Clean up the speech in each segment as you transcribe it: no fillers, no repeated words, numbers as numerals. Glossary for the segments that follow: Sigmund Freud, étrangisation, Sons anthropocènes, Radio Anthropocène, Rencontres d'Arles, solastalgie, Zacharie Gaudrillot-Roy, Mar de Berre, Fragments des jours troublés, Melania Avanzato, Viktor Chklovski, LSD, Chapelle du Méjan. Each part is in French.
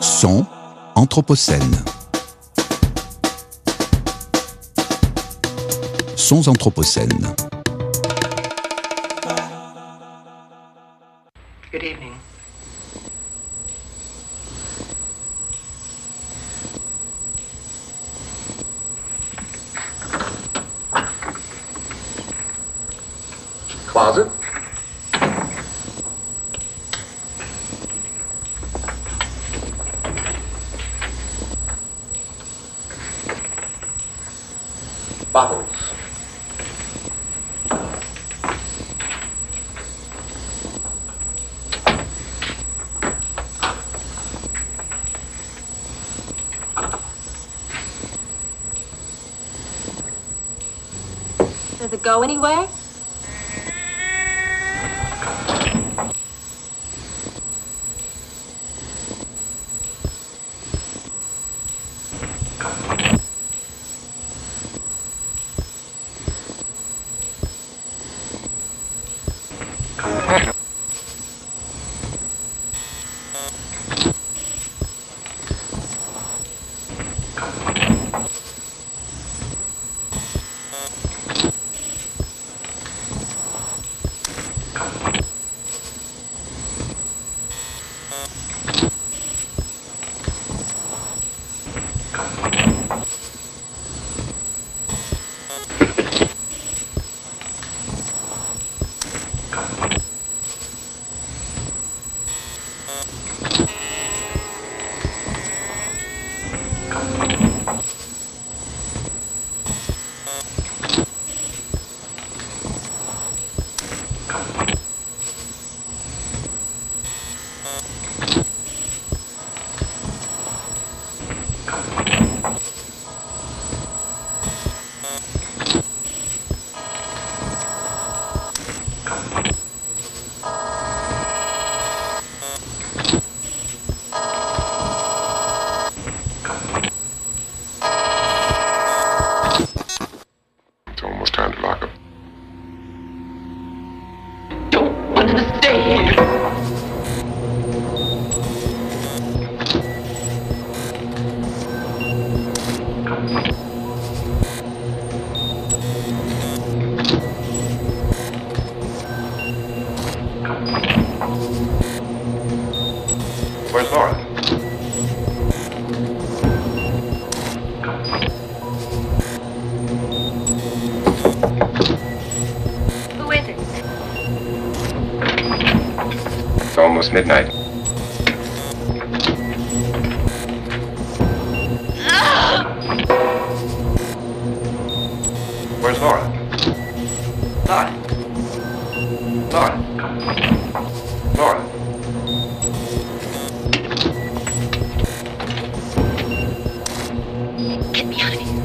Sons anthropocènes. Sons anthropocènes. Good evening. Closet. Bottles. Does it go anywhere? Midnight. Where's Laura? Laura. Laura. Laura. Get me out of here.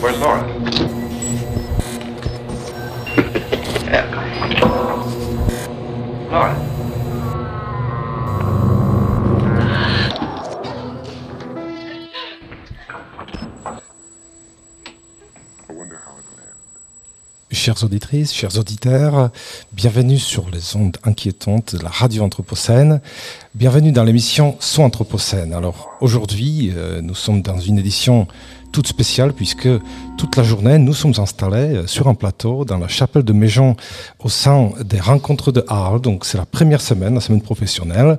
Where's Laura? Laura. Chères auditrices, chers auditeurs, bienvenue sur les ondes inquiétantes de la radio Anthropocène. Bienvenue dans l'émission Sons anthropocènes. Alors aujourd'hui, nous sommes dans une édition toute spéciale puisque toute la journée, nous sommes installés sur un plateau dans la chapelle de Méjan au sein des Rencontres d'Arles. Donc c'est la première semaine, la semaine professionnelle,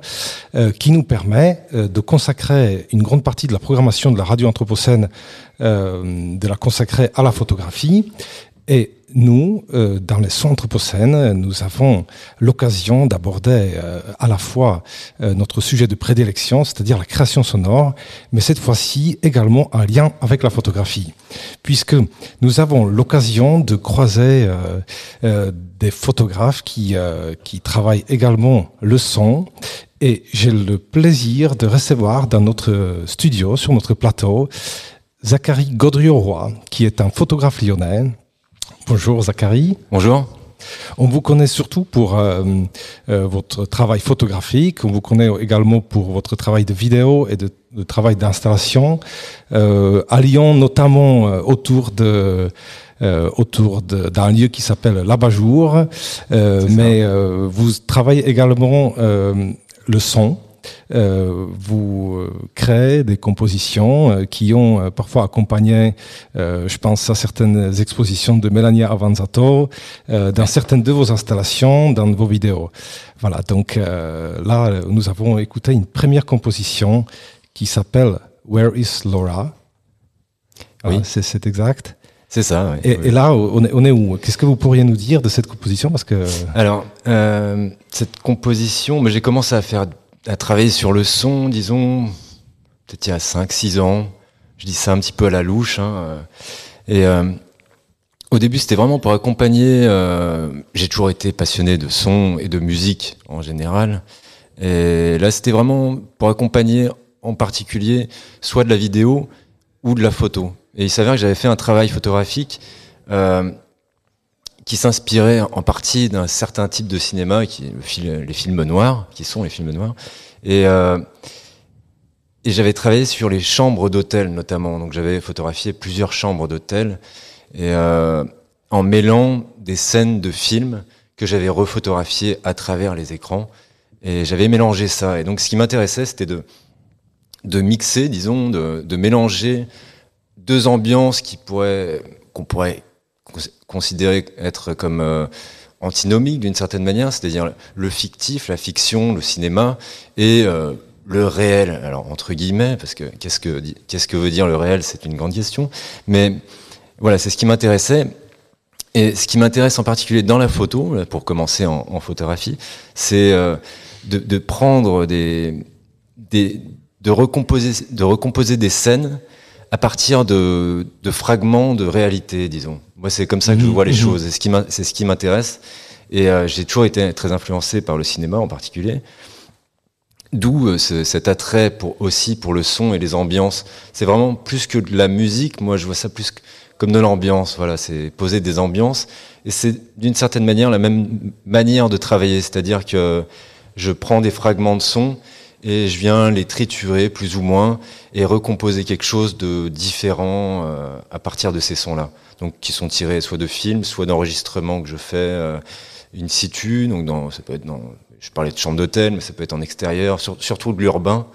qui nous permet de consacrer une grande partie de la programmation de la radio Anthropocène, de la consacrer à la photographie. Et nous, dans les Sons anthropocènes, nous avons l'occasion d'aborder à la fois notre sujet de prédilection, c'est-à-dire la création sonore, mais cette fois-ci également un lien avec la photographie, puisque nous avons l'occasion de croiser des photographes qui travaillent également le son. Et j'ai le plaisir de recevoir dans notre studio, sur notre plateau, Zacharie Gaudrillot-Roy, qui est un photographe lyonnais. Bonjour Zacharie. Bonjour. On vous connaît surtout pour votre travail photographique, on vous connaît également pour votre travail de vidéo et de travail d'installation, alliant notamment autour d'un lieu qui s'appelle l'abat-jour, mais vous travaillez également le son. Vous créez des compositions qui ont parfois accompagné, je pense à certaines expositions de Melania Avanzato, dans certaines de vos installations, dans vos vidéos. Voilà, donc là, nous avons écouté une première composition qui s'appelle « Where is Laura ?» Oui, c'est exact. C'est ça, oui. Et là, on est où? Qu'est-ce que vous pourriez nous dire de cette composition? Parce que... Alors, cette composition, j'ai commencé à travailler sur le son, disons, peut-être il y a 5-6 ans. Je dis ça un petit peu à la louche. Au début, c'était vraiment pour accompagner... j'ai toujours été passionné de son et de musique en général. Et là, c'était vraiment pour accompagner en particulier soit de la vidéo ou de la photo. Et il s'avère que j'avais fait un travail photographique qui s'inspirait en partie d'un certain type de cinéma, qui est les films noirs. Et j'avais travaillé sur les chambres d'hôtel notamment. Donc j'avais photographié plusieurs chambres d'hôtel et en mêlant des scènes de films que j'avais rephotographiées à travers les écrans. Et j'avais mélangé ça. Et donc ce qui m'intéressait, c'était de mixer, disons, de mélanger deux ambiances qu'on pourrait considérer être comme antinomiques d'une certaine manière, c'est-à-dire le fictif, la fiction, le cinéma et le réel. Alors entre guillemets, parce que qu'est-ce que veut dire le réel, c'est une grande question. Mais voilà, c'est ce qui m'intéressait. Et ce qui m'intéresse en particulier dans la photo, pour commencer en photographie, c'est de prendre de recomposer des scènes à partir de fragments de réalité, disons. Moi, c'est comme ça que je vois les choses, c'est ce qui m'intéresse. Et j'ai toujours été très influencé par le cinéma en particulier, d'où cet attrait aussi pour le son et les ambiances. C'est vraiment plus que de la musique, moi je vois ça plus comme de l'ambiance, voilà, c'est poser des ambiances. Et c'est d'une certaine manière la même manière de travailler, c'est-à-dire que je prends des fragments de son et je viens les triturer plus ou moins et recomposer quelque chose de différent à partir de ces sons-là, donc qui sont tirés soit de films, soit d'enregistrements que je fais in situ. Donc ça peut être je parlais de chambre d'hôtel, mais ça peut être en extérieur, surtout de l'urbain,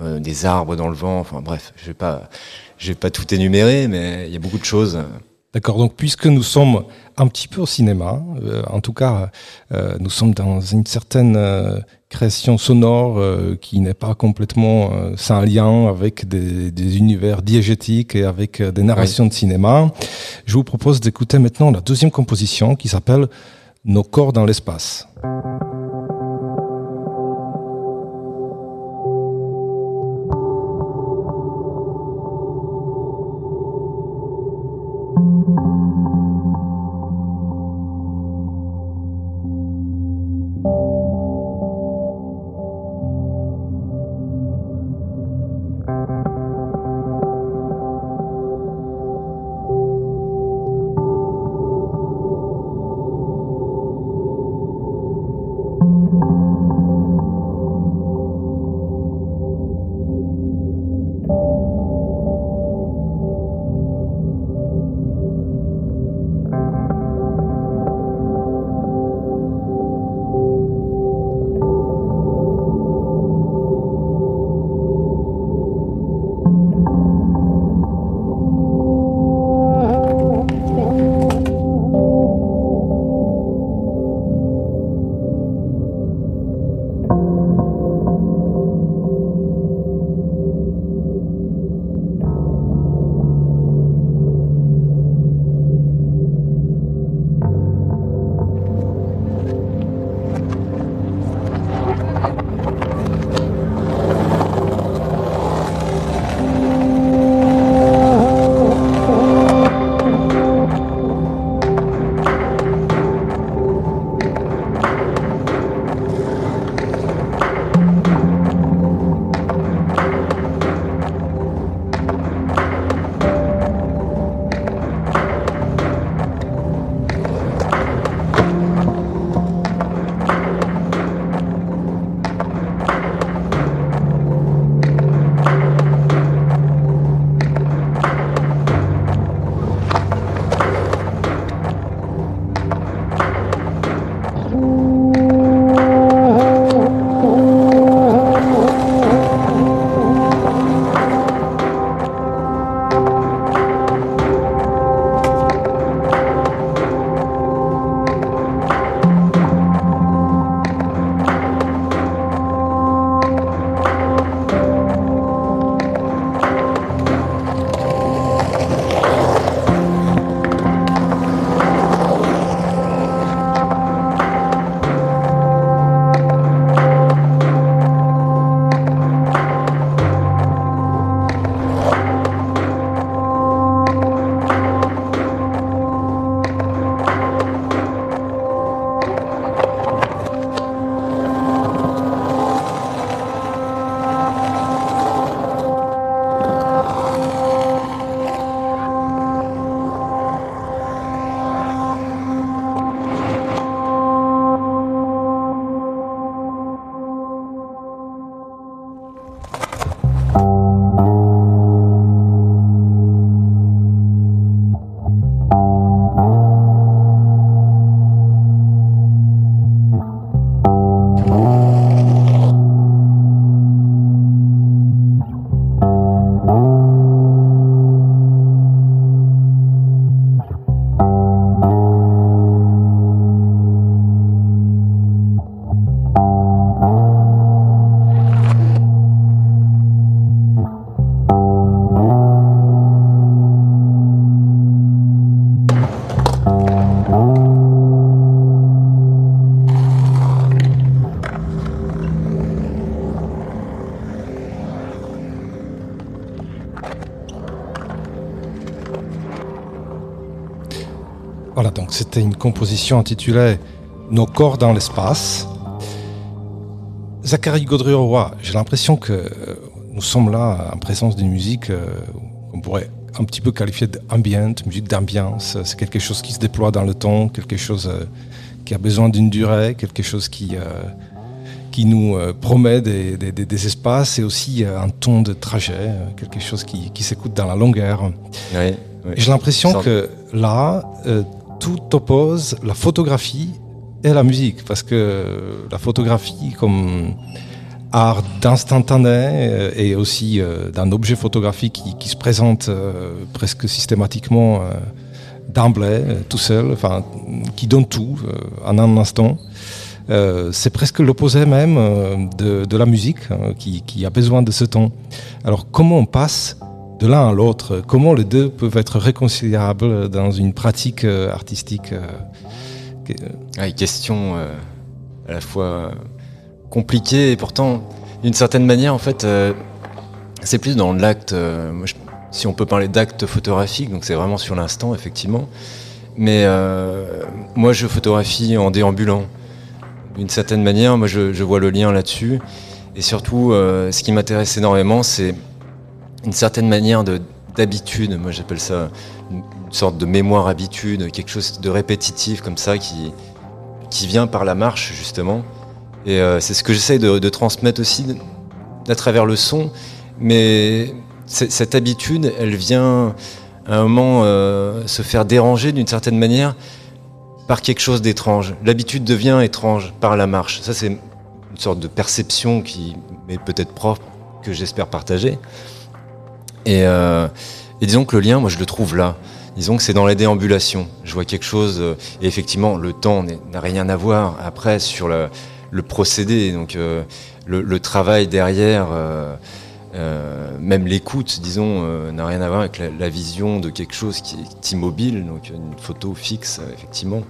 des arbres dans le vent. Enfin bref, je vais pas tout énumérer, mais il y a beaucoup de choses. D'accord, donc puisque nous sommes un petit peu au cinéma, en tout cas nous sommes dans une certaine création sonore qui n'est pas complètement sans lien avec des univers diégétiques et avec des narrations de cinéma, je vous propose d'écouter maintenant la deuxième composition qui s'appelle « Nos corps dans l'espace ». Voilà, donc c'était une composition intitulée « Nos corps dans l'espace ». Zacharie Gaudrillot-Roy, j'ai l'impression que nous sommes là en présence d'une musique qu'on pourrait un petit peu qualifier d'ambient, musique d'ambiance. C'est quelque chose qui se déploie dans le temps, quelque chose qui a besoin d'une durée, quelque chose qui nous promet des espaces et aussi un ton de trajet, quelque chose qui s'écoute dans la longueur. Oui, oui. J'ai l'impression que là, tout oppose la photographie et la musique, parce que la photographie comme art d'instantané et aussi d'un objet photographique qui se présente presque systématiquement d'emblée, tout seul, enfin, qui donne tout en un instant, c'est presque l'opposé même de la musique qui a besoin de ce temps. Alors comment on passe de l'un à l'autre? Comment les deux peuvent être réconciliables dans une pratique artistique? Question à la fois compliquée et pourtant d'une certaine manière en fait c'est plus dans l'acte, si on peut parler d'acte photographique, donc c'est vraiment sur l'instant effectivement, mais moi je photographie en déambulant d'une certaine manière, moi je vois le lien là-dessus et surtout ce qui m'intéresse énormément c'est une certaine manière d'habitude, moi j'appelle ça une sorte de mémoire habitude, quelque chose de répétitif comme ça qui vient par la marche justement et c'est ce que j'essaye de transmettre aussi à travers le son, mais cette habitude elle vient à un moment se faire déranger d'une certaine manière par quelque chose d'étrange, l'habitude devient étrange par la marche, ça c'est une sorte de perception qui m'est peut-être propre, que j'espère partager et disons que le lien moi je le trouve là. Disons que c'est dans la déambulation, je vois quelque chose, et effectivement le temps n'a rien à voir après sur le procédé, donc le travail derrière, même l'écoute disons, n'a rien à voir avec la vision de quelque chose qui est immobile, donc une photo fixe effectivement.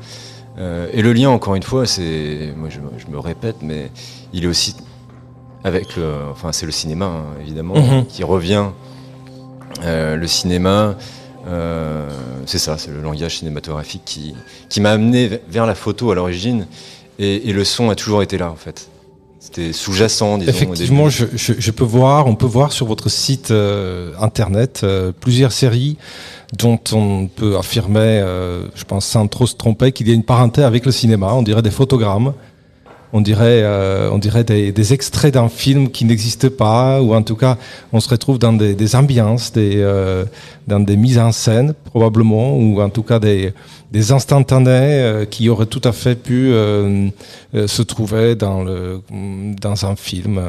Et le lien encore une fois, c'est, moi je me répète, mais il est aussi avec c'est le cinéma hein, évidemment, qui revient, le cinéma. C'est ça, c'est le langage cinématographique qui m'a amené vers la photo à l'origine et le son a toujours été là en fait. C'était sous-jacent, disons. Effectivement, on peut voir sur votre site internet plusieurs séries dont on peut affirmer, je pense sans trop se tromper, qu'il y a une parenté avec le cinéma. On dirait des photogrammes, on dirait des extraits d'un film qui n'existe pas, ou en tout cas on se retrouve dans des ambiances, dans des mises en scène probablement, ou en tout cas des instantanés qui auraient tout à fait pu se trouver dans un film.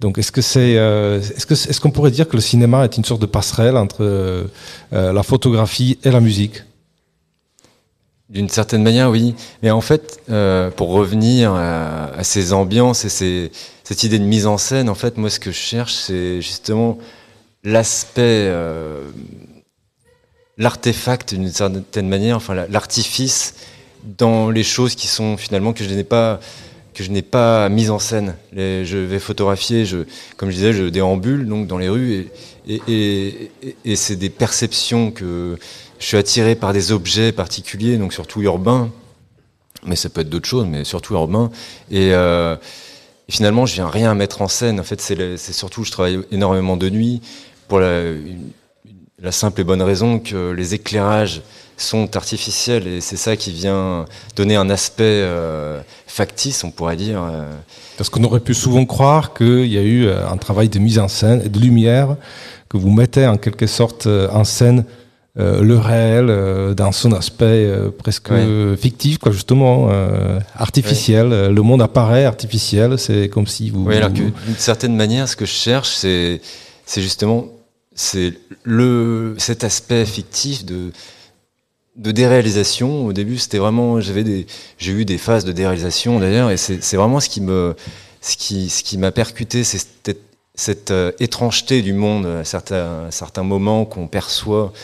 Donc est-ce qu'on pourrait dire que le cinéma est une sorte de passerelle entre la photographie et la musique? D'une certaine manière, oui. Mais en fait, pour revenir à ces ambiances et cette idée de mise en scène, en fait, moi, ce que je cherche, c'est justement l'aspect, l'artefact, d'une certaine manière, enfin, l'artifice dans les choses qui sont finalement que je n'ai pas mises en scène. Je vais photographier, comme je disais, je déambule donc dans les rues et c'est des perceptions que je suis attiré par des objets particuliers, donc surtout urbains, mais ça peut être d'autres choses, mais surtout urbains. Et finalement, je viens rien à mettre en scène. En fait, c'est surtout, je travaille énormément de nuit pour la simple et bonne raison que les éclairages sont artificiels et c'est ça qui vient donner un aspect factice, on pourrait dire. Parce qu'on aurait pu souvent croire qu'il y a eu un travail de mise en scène et de lumière que vous mettez en quelque sorte en scène. Le réel dans son aspect presque fictif, quoi, justement artificiel. Oui. Le monde apparaît artificiel, c'est comme si vous... Oui, alors que d'une certaine manière, ce que je cherche, c'est justement cet aspect fictif de déréalisation. Au début, c'était vraiment... J'ai eu des phases de déréalisation, d'ailleurs, et c'est vraiment ce qui m'a percuté, c'est cette étrangeté du monde à certains moments qu'on perçoit.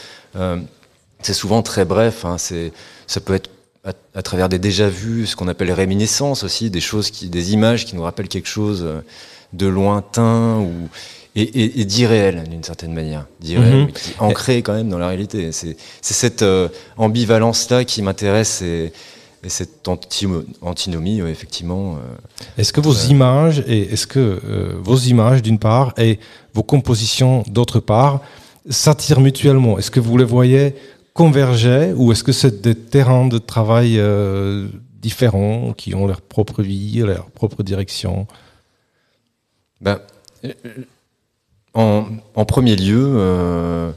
C'est souvent très bref, hein, ça peut être à travers des déjà-vus, ce qu'on appelle réminiscences aussi, des images qui nous rappellent quelque chose de lointain, et d'irréel d'une certaine manière, mais qui est ancré quand même dans la réalité. C'est cette ambivalence-là qui m'intéresse et cette antinomie, effectivement. Est-ce que vos images, d'une part, et vos compositions, d'autre part, s'attirent mutuellement? Est-ce que vous les voyez converger, ou est-ce que c'est des terrains de travail différents, qui ont leur propre vie, leur propre direction? En premier lieu,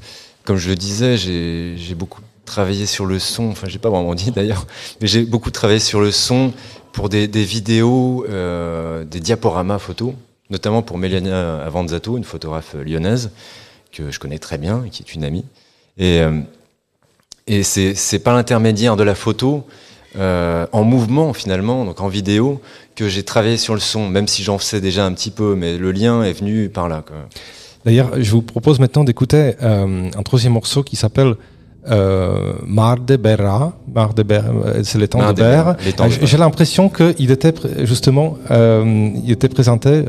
comme je le disais, j'ai beaucoup travaillé sur le son, enfin j'ai pas vraiment dit d'ailleurs, mais j'ai beaucoup travaillé sur le son pour des vidéos, des diaporamas photos, notamment pour Melania Avanzato, une photographe lyonnaise que je connais très bien, qui est une amie, et c'est par l'intermédiaire de la photo, en mouvement finalement, donc en vidéo, que j'ai travaillé sur le son, même si j'en faisais déjà un petit peu, mais le lien est venu par là, quoi. D'ailleurs, je vous propose maintenant d'écouter un troisième morceau qui s'appelle Mar de Berre. Mar de Berre, c'est les temps de Berre. J'ai l'impression qu'il était justement, il était présenté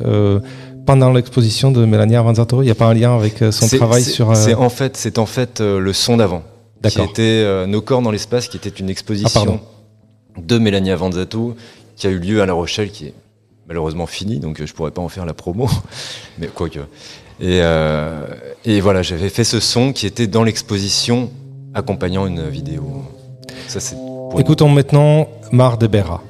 pendant l'exposition de Melania Avanzato. Il n'y a pas un lien avec son travail sur. C'est en fait le son d'avant, qui était Nos corps dans l'espace, qui était une exposition de Melania Avanzato qui a eu lieu à La Rochelle, qui est malheureusement finie, donc je ne pourrais pas en faire la promo, mais quoique. Et voilà, j'avais fait ce son qui était dans l'exposition accompagnant une vidéo. Ça, c'est pour... Écoutons maintenant Mar de Berre.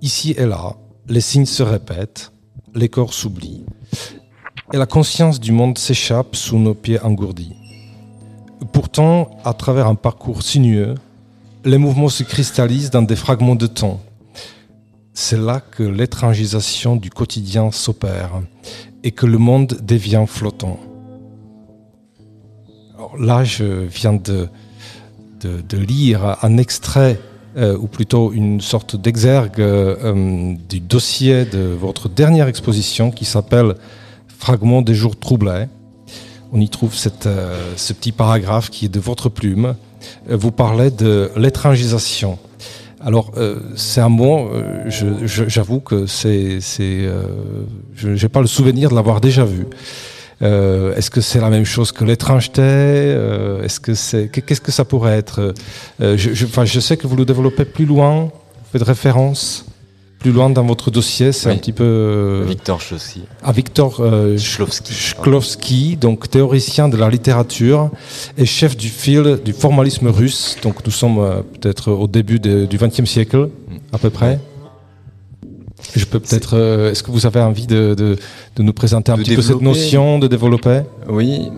Ici et là, les signes se répètent, les corps s'oublient, et la conscience du monde s'échappe sous nos pieds engourdis. Pourtant, à travers un parcours sinueux, les mouvements se cristallisent dans des fragments de temps. C'est là que l'étrangisation du quotidien s'opère et que le monde devient flottant. Alors là, je viens de lire un extrait, ou plutôt une sorte d'exergue du dossier de votre dernière exposition qui s'appelle « Fragments des jours troublés ». On y trouve ce petit paragraphe qui est de votre plume. Vous parlez de l'étrangisation. Alors, c'est un mot, j'avoue que je n'ai pas le souvenir de l'avoir déjà vu. Est-ce que c'est la même chose que l'étrangeté? Qu'est-ce que ça pourrait être? Je sais que vous le développez plus loin, vous faites référence plus loin dans votre dossier, c'est un petit peu... Viktor Chklovski. Viktor Chklovski, donc théoricien de la littérature et chef du file du formalisme russe. Donc nous sommes peut-être au début du XXe siècle, à peu près. Je peux peut-être. Est-ce que vous avez envie de nous présenter un petit peu cette notion, de développer? Oui.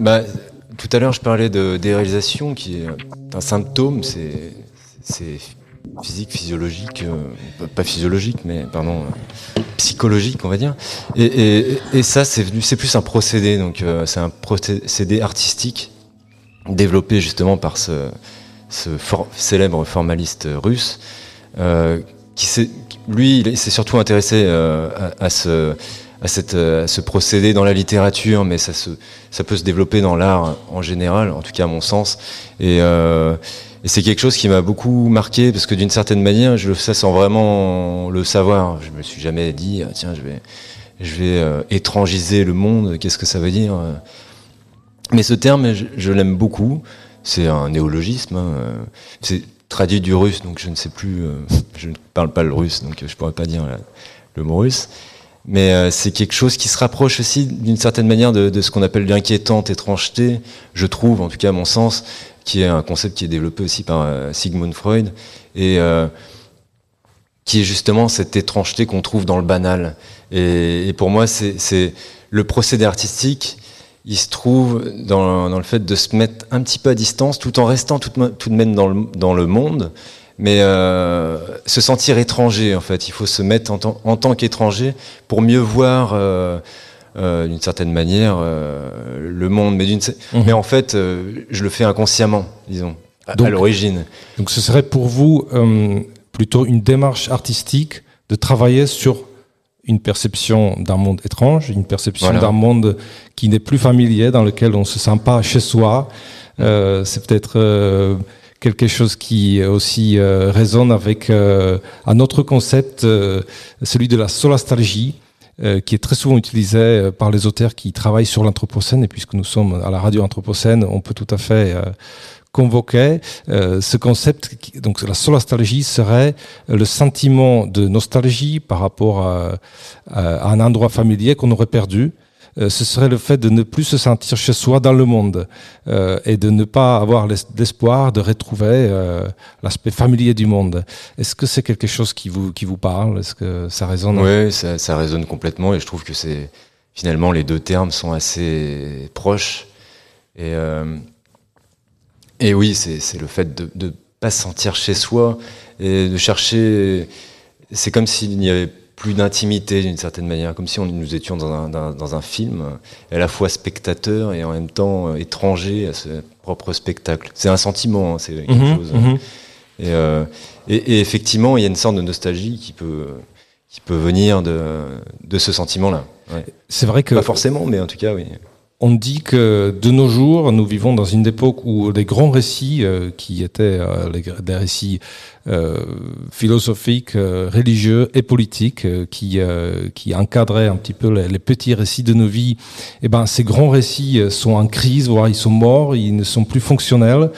Tout à l'heure, je parlais de déréalisation, qui est un symptôme. C'est physique, physiologique, pas physiologique, mais psychologique, on va dire. Et ça, c'est plus un procédé. Donc, c'est un procédé artistique développé justement par ce célèbre formaliste russe qui s'est... Lui, il s'est surtout intéressé à ce procédé dans la littérature, mais ça peut se développer dans l'art en général, en tout cas à mon sens. Et Et c'est quelque chose qui m'a beaucoup marqué, parce que d'une certaine manière, je le fais sans vraiment le savoir. Je me suis jamais dit, tiens, je vais étrangiser le monde, qu'est-ce que ça veut dire? Mais ce terme, je l'aime beaucoup. C'est un néologisme, hein. C'est traduit du russe, donc je ne sais plus, je ne parle pas le russe, donc je pourrais pas dire le mot russe. Mais c'est quelque chose qui se rapproche aussi d'une certaine manière de ce qu'on appelle l'inquiétante étrangeté, je trouve, en tout cas à mon sens, qui est un concept qui est développé aussi par Sigmund Freud, et qui est justement cette étrangeté qu'on trouve dans le banal. Et pour moi, c'est le procédé artistique, il se trouve dans le fait de se mettre un petit peu à distance, tout en restant tout de même dans le monde, mais se sentir étranger, en fait. Il faut se mettre en tant qu'étranger pour mieux voir, d'une certaine manière, le monde. Mais en fait, je le fais inconsciemment, disons, à l'origine. Donc ce serait pour vous plutôt une démarche artistique de travailler sur une perception d'un monde étrange, une perception d'un monde qui n'est plus familier, dans lequel on ne se sent pas chez soi. C'est peut-être... quelque chose qui aussi résonne avec un autre concept, celui de la solastalgie, qui est très souvent utilisé par les auteurs qui travaillent sur l'anthropocène, et puisque nous sommes à la radio anthropocène, on peut tout à fait convoquer ce concept. Donc la solastalgie serait le sentiment de nostalgie par rapport à un endroit familier qu'on aurait perdu. Ce serait le fait de ne plus se sentir chez soi dans le monde, et de ne pas avoir l'espoir de retrouver l'aspect familier du monde. Est-ce que c'est quelque chose qui vous parle? Est-ce que ça résonne? Oui, ça résonne complètement, et je trouve que c'est finalement les deux termes sont assez proches. Et oui, c'est le fait de pas se sentir chez soi et de chercher. C'est comme s'il n'y avait plus d'intimité, d'une certaine manière, comme si nous étions dans un film, à la fois spectateur et en même temps étranger à ce propre spectacle. C'est un sentiment, hein, c'est quelque chose. Et effectivement, il y a une sorte de nostalgie qui peut venir de ce sentiment-là. Ouais. C'est vrai que... Pas forcément, mais en tout cas, oui. On dit que de nos jours, nous vivons dans une époque où les grands récits, qui étaient des récits philosophiques, religieux et politiques, qui encadraient un petit peu les petits récits de nos vies, eh ben ces grands récits sont en crise, voire ils sont morts, ils ne sont plus fonctionnels.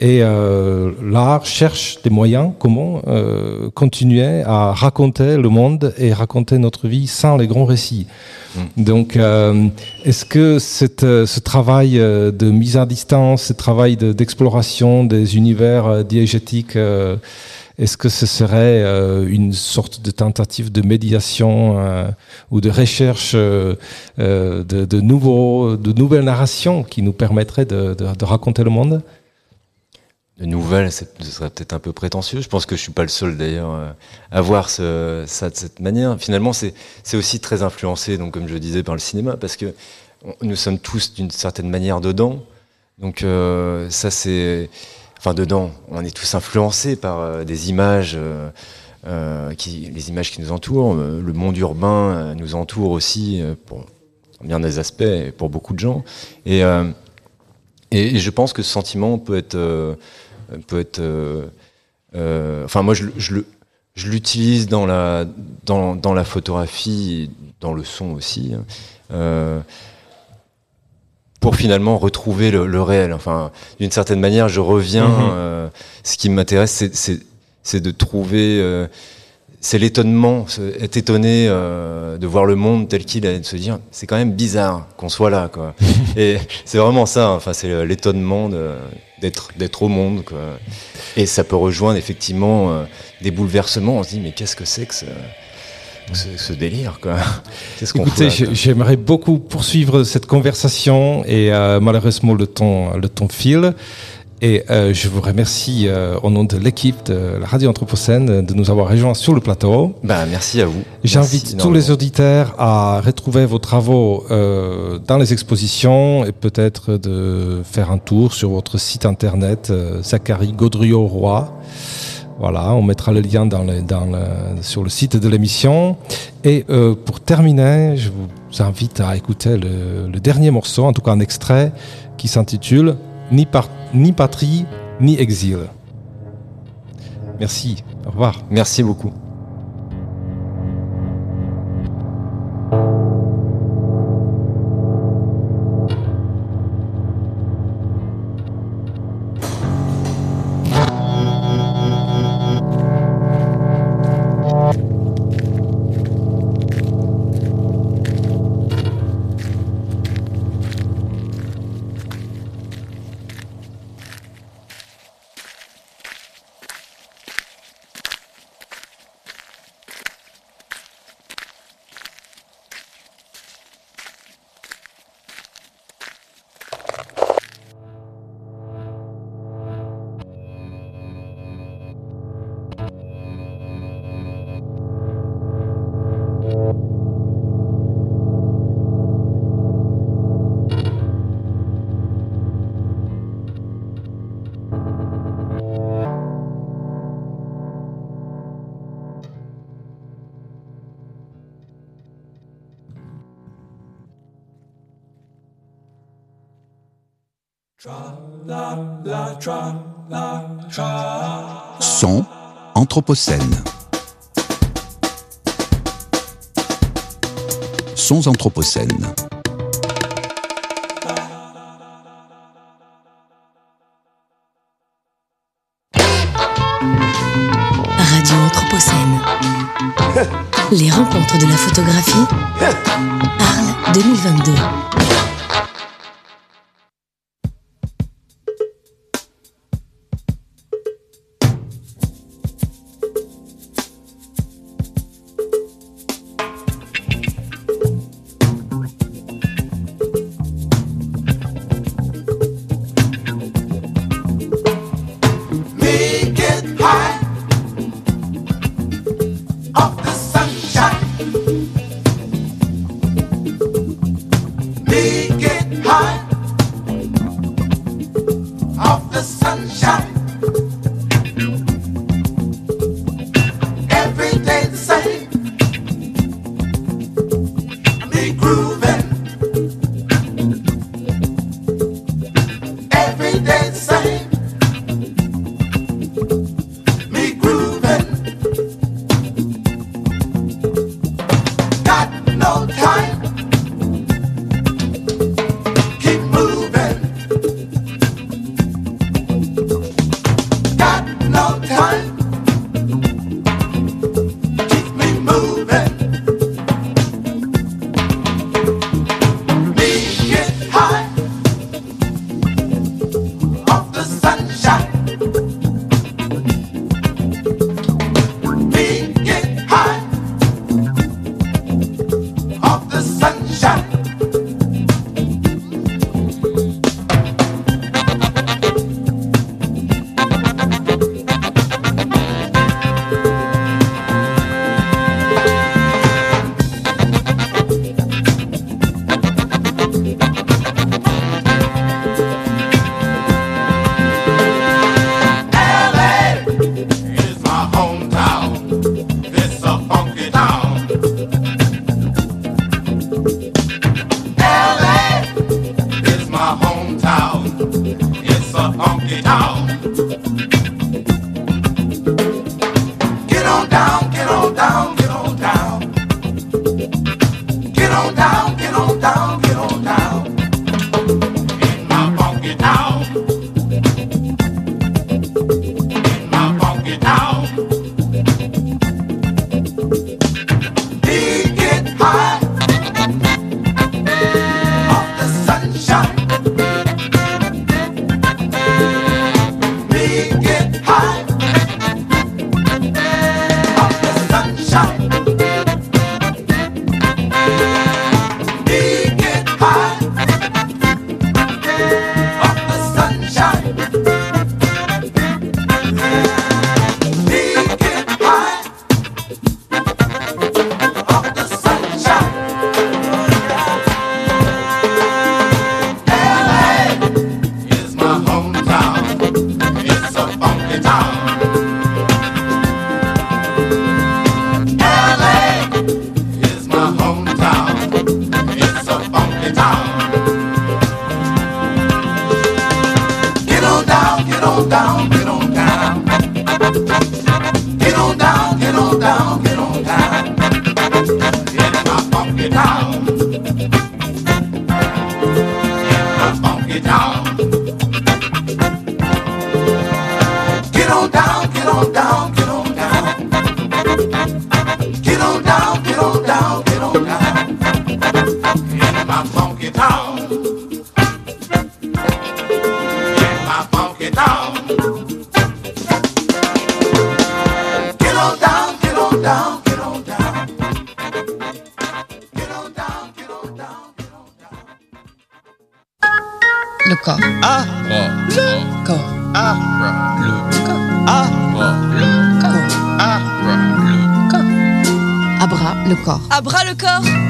Et l'art cherche des moyens, comment continuer à raconter le monde et raconter notre vie sans les grands récits. Donc, est-ce que ce travail de mise à distance, ce travail d'exploration des univers diégétiques, est-ce que ce serait une sorte de tentative de médiation ou de recherche de nouvelles narrations qui nous permettraient de raconter le monde ? Nouvelle, ce serait peut-être un peu prétentieux. Je pense que je suis pas le seul d'ailleurs à voir ça de cette manière. Finalement, c'est aussi très influencé, donc comme je disais, par le cinéma, parce que nous sommes tous d'une certaine manière dedans. Donc ça, c'est, enfin dedans, on est tous influencés par des images, les images qui nous entourent. Le monde urbain nous entoure aussi pour bien des aspects, pour beaucoup de gens. Et je pense que ce sentiment peut être enfin moi je l'utilise dans la photographie, dans le son aussi, pour finalement retrouver le réel. Enfin, d'une certaine manière, je reviens. Ce qui m'intéresse, c'est de trouver, c'est l'étonnement, être étonné de voir le monde tel qu'il est, de se dire c'est quand même bizarre qu'on soit là, quoi. Et c'est vraiment ça, enfin c'est l'étonnement d'être au monde, quoi. Et ça peut rejoindre effectivement des bouleversements. On se dit mais qu'est-ce que c'est que ce délire, quoi. Qu'est-ce qu'on fait? Écoutez, j'aimerais beaucoup poursuivre cette conversation et malheureusement le temps file. Et je vous remercie au nom de l'équipe de la Radio Anthropocène de nous avoir rejoints sur le plateau. Merci à vous. J'invite tous les auditeurs à retrouver vos travaux dans les expositions et peut-être de faire un tour sur votre site internet, Zacharie Gaudrillot-Roy. Voilà, on mettra le lien sur le site de l'émission. Et pour terminer, je vous invite à écouter le dernier morceau, en tout cas un extrait, qui s'intitule « Ni patrie, ni exil. Merci, au revoir. Merci beaucoup. Sons anthropocènes. Sons anthropocènes. Radio Anthropocène. Les rencontres de la photographie. Arles 2022. Abra le corps.